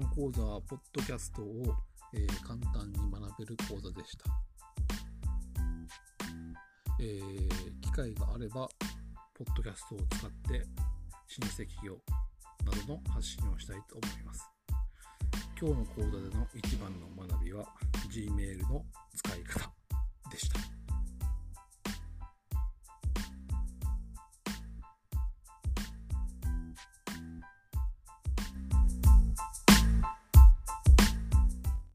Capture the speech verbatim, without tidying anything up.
の講座はポッドキャストを、えー、簡単に学べる講座でした。えー、機会があればポッドキャストを使って新規事業などの発信をしたいと思います。今日の講座での一番の学びは Gmail の使い方でした。